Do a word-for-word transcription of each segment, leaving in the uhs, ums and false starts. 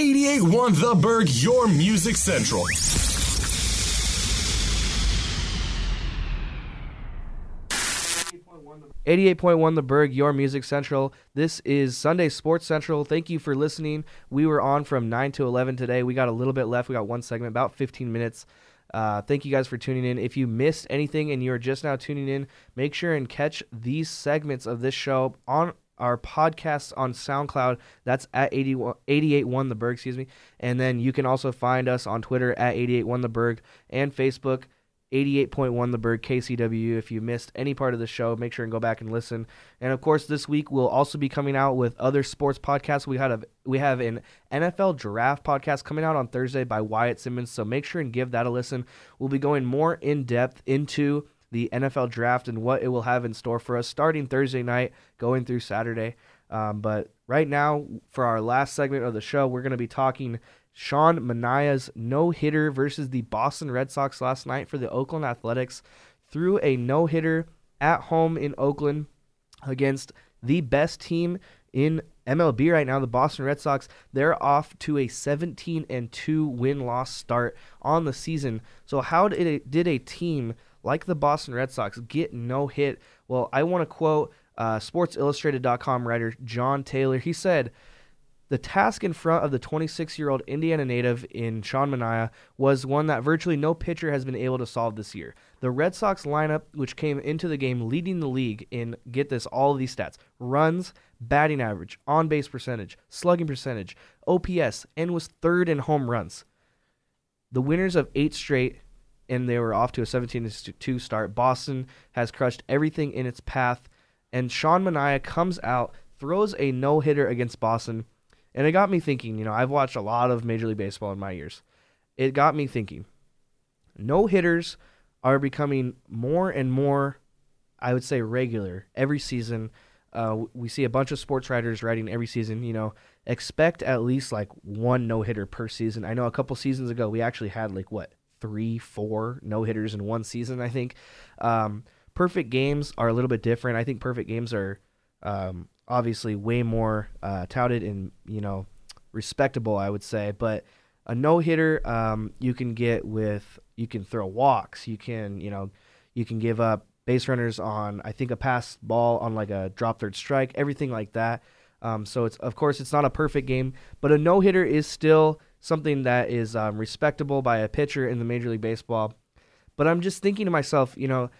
eighty-eight point one The Berg, your Music Central. eighty-eight point one The Berg, your Music Central. This is Sunday Sports Central. Thank you for listening. We were on from nine to eleven today. We got a little bit left. We got one segment, about fifteen minutes. Uh, thank you guys for tuning in. If you missed anything and you're just now tuning in, make sure and catch these segments of this show on our podcast on SoundCloud. That's at eighty-eight point one The Berg, excuse me. And then you can also find us on Twitter at eighty-eight point one The Berg and Facebook eighty-eight point one The Berg K C W U. If you missed any part of the show, make sure and go back and listen. And of course, this week we'll also be coming out with other sports podcasts. We had a we have an N F L draft podcast coming out on Thursday by Wyatt Simmons, so make sure and give that a listen. We'll be going more in depth into the N F L draft and what it will have in store for us starting Thursday night, going through Saturday. Um, but right now, for our last segment of the show, we're going to be talking Sean Manaea's no-hitter versus the Boston Red Sox last night for the Oakland Athletics. Threw a no-hitter at home in Oakland against the best team in M L B right now, the Boston Red Sox. They're off to a seventeen and two win-loss start on the season. So how did, it, did a team like the Boston Red Sox get no hit? Well, I want to quote uh, Sports Illustrated dot com writer John Taylor. He said, "The task in front of the twenty-six-year-old Indiana native in Sean Manaea was one that virtually no pitcher has been able to solve this year. The Red Sox lineup, which came into the game leading the league in, get this, all of these stats, runs, batting average, on-base percentage, slugging percentage, O P S, and was third in home runs. The winners of eight straight, and they were off to a seventeen to two start. Boston has crushed everything in its path, and Sean Manaea comes out, throws a no-hitter against Boston." And it got me thinking, you know, I've watched a lot of Major League Baseball in my years. It got me thinking, no-hitters are becoming more and more, I would say, regular every season. Uh, we see a bunch of sports writers writing every season, you know, expect at least like one no-hitter per season. I know a couple seasons ago we actually had like, what, three, four no-hitters in one season, I think. Um, perfect games are a little bit different. I think perfect games are Um, obviously way more uh, touted and, you know, respectable, I would say. But a no-hitter um, you can get with, you can throw walks. You can, you know, you can give up base runners on, I think, a pass ball on like a drop third strike, everything like that. Um, so, it's of course, it's not a perfect game, but a no-hitter is still something that is um, respectable by a pitcher in the Major League Baseball. But I'm just thinking to myself, you know,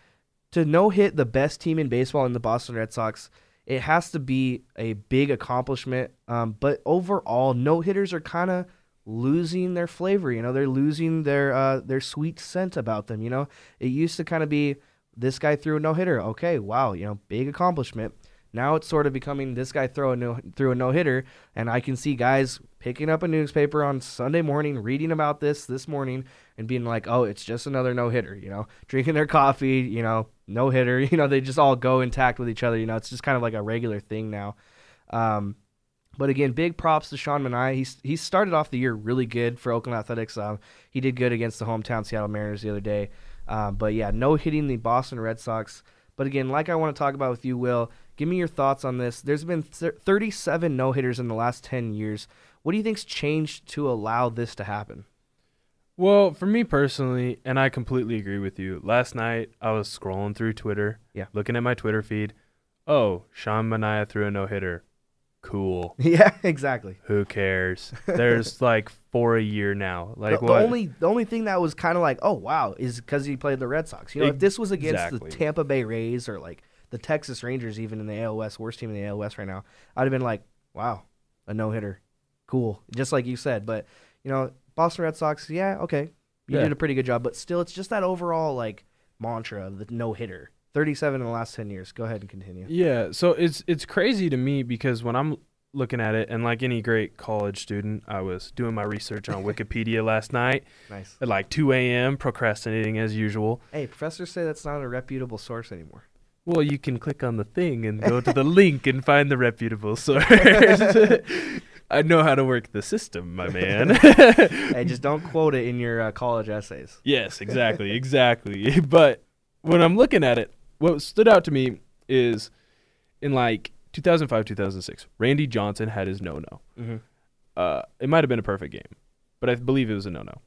to no-hit the best team in baseball in the Boston Red Sox, it has to be a big accomplishment, um, but overall, no-hitters are kind of losing their flavor. You know, they're losing their uh, their sweet scent about them. You know, it used to kind of be this guy threw a no-hitter. Okay, wow, you know, big accomplishment. Now it's sort of becoming this guy throw a no threw a no-hitter, and I can see guys picking up a newspaper on Sunday morning, reading about this this morning, and being like, oh, it's just another no-hitter. You know, drinking their coffee. You know. No-hitter, you know, they just all go intact with each other, you know, it's just kind of like a regular thing now. Um, but again, big props to Sean Manaea. He's, he started off the year really good for Oakland Athletics. Um, he did good against the hometown Seattle Mariners the other day. Um, but yeah, no-hitting the Boston Red Sox. But again, like I want to talk about with you, Will, give me your thoughts on this. There's been thirty-seven no-hitters in the last ten years. What do you think's changed to allow this to happen? Well, for me personally, and I completely agree with you, last night I was scrolling through Twitter, yeah, looking at my Twitter feed. Oh, Sean Manaea threw a no-hitter. Cool. Yeah, exactly. Who cares? There's like four a year now. Like the, what? The only the only thing that was kind of like, oh, wow, is because he played the Red Sox. You know, it, if this was against exactly. the Tampa Bay Rays or like the Texas Rangers, even in the A L West, worst team in the A L West right now, I'd have been like, wow, a no-hitter. Cool. Just like you said. But, you know, Boston Red Sox, yeah, okay. You yeah. did a pretty good job, but still, it's just that overall like mantra of the no-hitter. thirty-seven in the last ten years. Go ahead and continue. Yeah, so it's it's crazy to me because when I'm looking at it, and like any great college student, I was doing my research on Wikipedia last night. Nice. At like two a.m., procrastinating as usual. Hey, professors say that's not a reputable source anymore. Well, you can click on the thing and go to the link and find the reputable source. I know how to work the system, my man. Hey, just don't quote it in your uh, college essays. Yes, exactly, exactly. But when I'm looking at it, what stood out to me is in like two thousand five, two thousand six, Randy Johnson had his no-no. Mm-hmm. Uh, It might have been a perfect game, but I believe it was a no-no.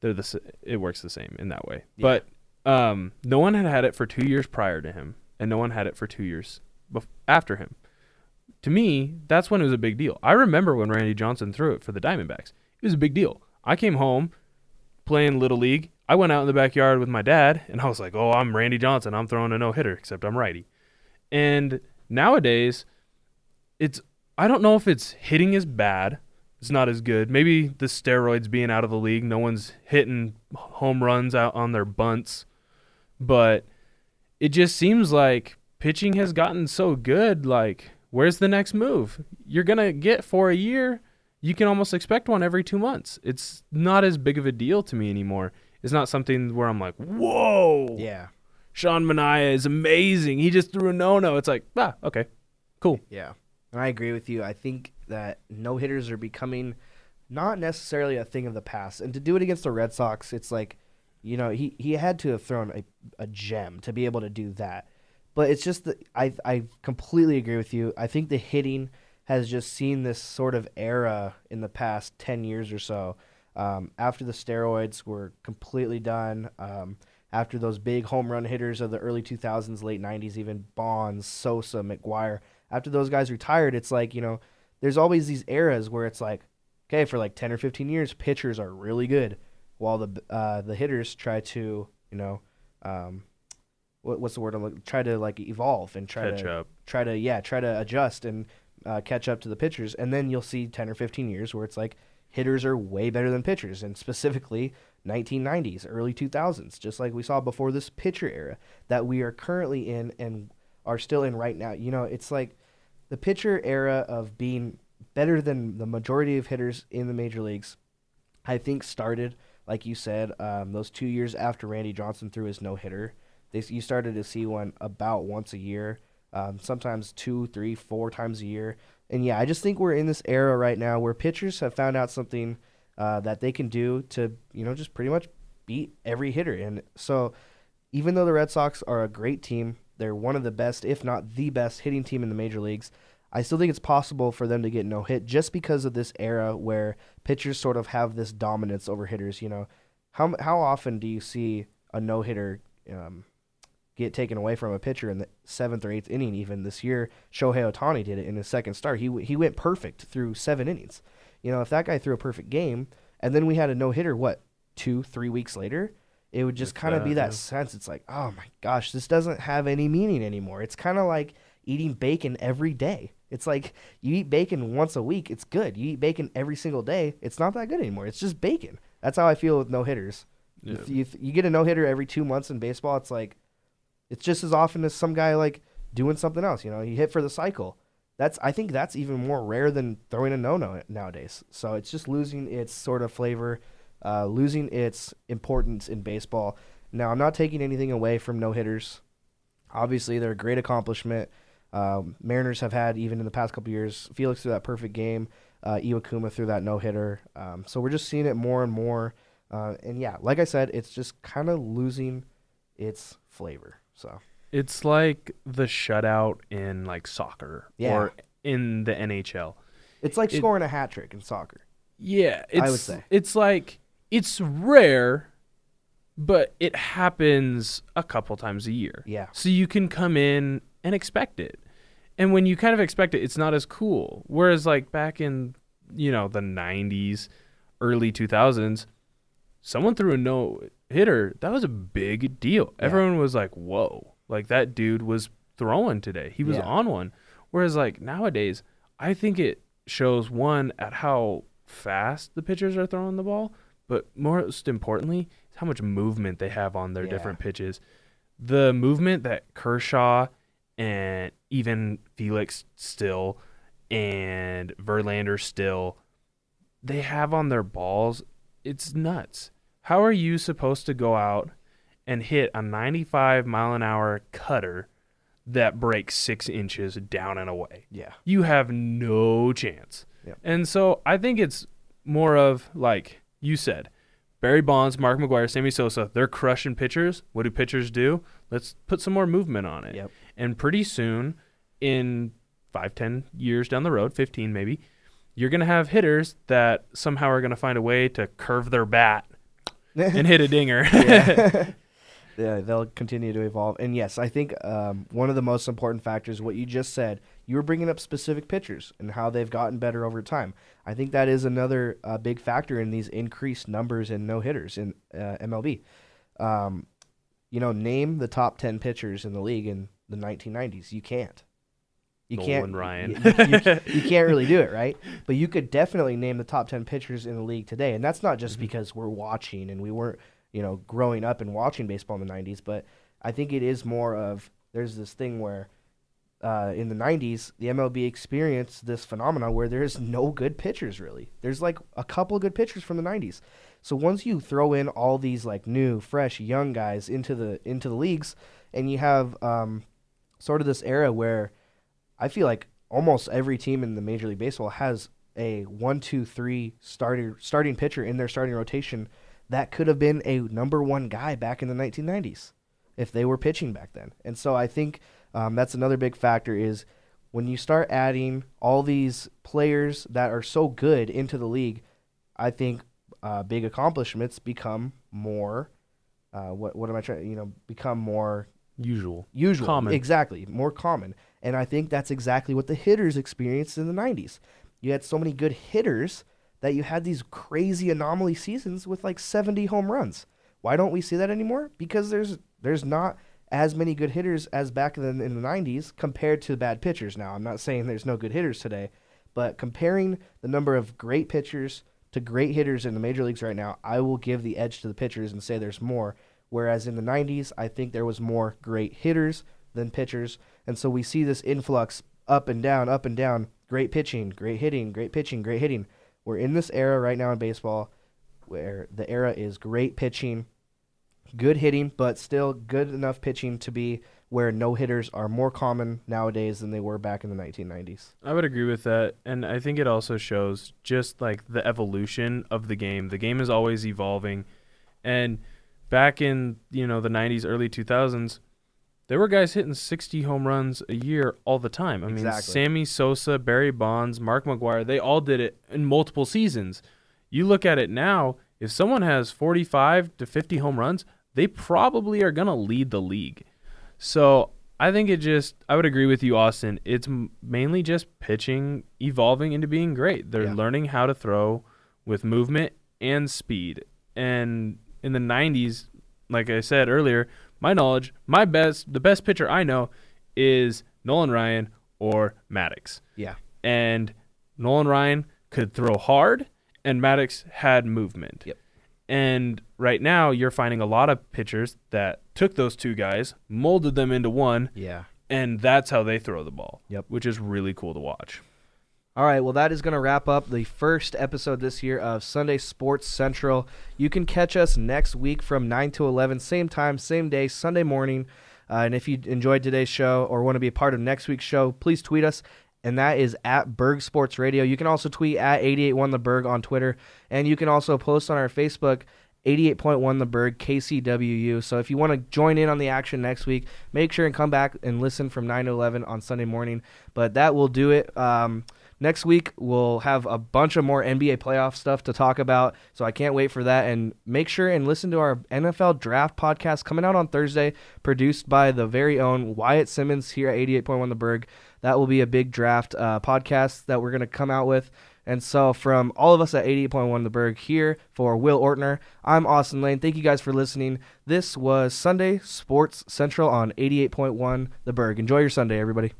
They're the it works the same in that way. Yeah. But um, no one had had it for two years prior to him, and no one had it for two years bef- after him. To me, that's when it was a big deal. I remember when Randy Johnson threw it for the Diamondbacks. It was a big deal. I came home playing Little League. I went out in the backyard with my dad, and I was like, oh, I'm Randy Johnson. I'm throwing a no-hitter, except I'm righty. And nowadays, it's I don't know if it's hitting is bad. It's not as good. Maybe the steroids being out of the league, no one's hitting home runs out on their bunts. But it just seems like pitching has gotten so good, like, where's the next move? You're going to get for a year, you can almost expect one every two months. It's not as big of a deal to me anymore. It's not something where I'm like, whoa. Yeah. Sean Manaea is amazing. He just threw a no-no. It's like, ah, okay, cool. Yeah, and I agree with you. I think that no-hitters are becoming not necessarily a thing of the past. And to do it against the Red Sox, it's like, you know, he, he had to have thrown a, a gem to be able to do that. But it's just that I I completely agree with you. I think the hitting has just seen this sort of era in the past ten years or so. Um, after the steroids were completely done, um, after those big home run hitters of the early two thousands, late nineties, even Bonds, Sosa, McGwire, after those guys retired, it's like, you know, there's always these eras where it's like, okay, for like ten or fifteen years, pitchers are really good while the uh, the hitters try to, you know, um, what, what's the word? I'm looking, try to like evolve and try catch to up. try to, yeah, try to adjust and uh, catch up to the pitchers. And then you'll see ten or fifteen years where it's like, hitters are way better than pitchers, and specifically nineteen nineties, early two thousands, just like we saw before this pitcher era that we are currently in and are still in right now. You know, it's like the pitcher era of being better than the majority of hitters in the major leagues, I think started, like you said, um, those two years after Randy Johnson threw his no-hitter. They, you started to see one about once a year, um, sometimes two, three, four times a year. And, yeah, I just think we're in this era right now where pitchers have found out something uh, that they can do to, you know, just pretty much beat every hitter. And so even though the Red Sox are a great team, they're one of the best, if not the best, hitting team in the major leagues, I still think it's possible for them to get no hit just because of this era where pitchers sort of have this dominance over hitters. You know, how how often do you see a no-hitter um, get taken away from a pitcher in the seventh or eighth inning? Even this year, Shohei Otani did it in his second start. He he went perfect through seven innings. You know, if that guy threw a perfect game, and then we had a no-hitter, what, two, three weeks later, it would just kind of be that sense. It's like, oh, my gosh, this doesn't have any meaning anymore. It's kind of like eating bacon every day. It's like you eat bacon once a week, it's good. You eat bacon every single day, it's not that good anymore. It's just bacon. That's how I feel with no-hitters. Yeah. If you, if you get a no-hitter every two months in baseball, it's like, it's just as often as some guy like doing something else. You know, he hit for the cycle. That's I think that's even more rare than throwing a no-no nowadays. So it's just losing its sort of flavor, uh, losing its importance in baseball. Now, I'm not taking anything away from no-hitters. Obviously, they're a great accomplishment. Um, Mariners have had, even in the past couple years, Felix threw that perfect game, uh, Iwakuma threw that no-hitter. Um, so we're just seeing it more and more. Uh, and, yeah, like I said, it's just kind of losing its flavor. So it's like the shutout in like soccer yeah. or in the N H L. It's like it, scoring a hat trick in soccer. Yeah, it's, I would say it's like it's rare, but it happens a couple times a year. Yeah, so you can come in and expect it, and when you kind of expect it, it's not as cool. Whereas like back in you know the nineties, early two thousands, someone threw a no. hitter, that was a big deal. Yeah. Everyone was like, whoa, like that dude was throwing today. He was yeah. on one. Whereas like nowadays, I think it shows one at how fast the pitchers are throwing the ball, but most importantly, how much movement they have on their yeah. different pitches. The movement that Kershaw and even Felix still and Verlander still, they have on their balls, it's nuts. How are you supposed to go out and hit a ninety-five mile an hour cutter that breaks six inches down and away? Yeah. You have no chance. Yeah. And so I think it's more of, like you said, Barry Bonds, Mark McGwire, Sammy Sosa, they're crushing pitchers. What do pitchers do? Let's put some more movement on it. Yep. And pretty soon, in five, ten years down the road, fifteen maybe, you're going to have hitters that somehow are going to find a way to curve their bat and hit a dinger. Yeah. Yeah, they'll continue to evolve. And, yes, I think um, one of the most important factors, what you just said, you were bringing up specific pitchers and how they've gotten better over time. I think that is another uh, big factor in these increased numbers and no-hitters in uh, M L B. Um, you know, name the top ten pitchers in the league in the nineteen nineties. You can't. You Nolan can't, Ryan. You, you, you can't really do it, right? But you could definitely name the top ten pitchers in the league today, and that's not just mm-hmm. because we're watching and we weren't, you know, growing up and watching baseball in the nineties. But I think it is more of there's this thing where uh, in the nineties the M L B experienced this phenomenon where there is no good pitchers really. There's like a couple of good pitchers from the nineties. So once you throw in all these like new, fresh, young guys into the into the leagues, and you have um, sort of this era where I feel like almost every team in the Major League Baseball has a one, two, three starter, starting pitcher in their starting rotation that could have been a number one guy back in the nineteen nineties if they were pitching back then. And so I think um, that's another big factor is when you start adding all these players that are so good into the league, I think uh, big accomplishments become more, uh, what what am I trying, you know, become more... Usual. Usual. Common. Exactly. More common. And I think that's exactly what the hitters experienced in the nineties. You had so many good hitters that you had these crazy anomaly seasons with like seventy home runs. Why don't we see that anymore? Because there's there's not as many good hitters as back in the, in the nineties compared to bad pitchers now. I'm not saying there's no good hitters today, but comparing the number of great pitchers to great hitters in the major leagues right now, I will give the edge to the pitchers and say there's more. Whereas in the nineties, I think there was more great hitters than pitchers. And so we see this influx up and down, up and down, great pitching, great hitting, great pitching, great hitting. We're in this era right now in baseball where the era is great pitching, good hitting, but still good enough pitching to be where no-hitters are more common nowadays than they were back in the nineteen nineties. I would agree with that, and I think it also shows just like the evolution of the game. The game is always evolving, and back in, you know, the nineties, early two thousands, there were guys hitting sixty home runs a year all the time. I mean, exactly. Sammy Sosa, Barry Bonds, Mark McGwire, they all did it in multiple seasons. You look at it now, if someone has forty-five to fifty home runs, they probably are going to lead the league. So I think it just, I would agree with you, Austin. It's mainly just pitching evolving into being great. They're yeah. learning how to throw with movement and speed. And in the nineties, like I said earlier, my knowledge, my best, the best pitcher I know is Nolan Ryan or Maddox. Yeah. And Nolan Ryan could throw hard, and Maddox had movement. Yep. And right now, you're finding a lot of pitchers that took those two guys, molded them into one. Yeah. And that's how they throw the ball. Yep. Which is really cool to watch. All right, well, that is going to wrap up the first episode this year of Sunday Sports Central. You can catch us next week from nine to eleven, same time, same day, Sunday morning. Uh, and if you enjoyed today's show or want to be a part of next week's show, please tweet us, and that is at Berg Sports Radio. You can also tweet at eighty-eight point one The Berg on Twitter, and you can also post on our Facebook, eighty-eight point one The Berg K C W U. So if you want to join in on the action next week, make sure and come back and listen from nine to eleven on Sunday morning. But that will do it. Um, Next week, we'll have a bunch of more N B A playoff stuff to talk about, so I can't wait for that. And make sure and listen to our N F L Draft podcast coming out on Thursday, produced by the very own Wyatt Simmons here at eighty-eight point one The Berg. That will be a big draft uh, podcast that we're going to come out with. And so from all of us at eighty-eight point one The Berg here for Will Ortner, I'm Austin Lane. Thank you guys for listening. This was Sunday Sports Central on eighty-eight point one The Berg. Enjoy your Sunday, everybody.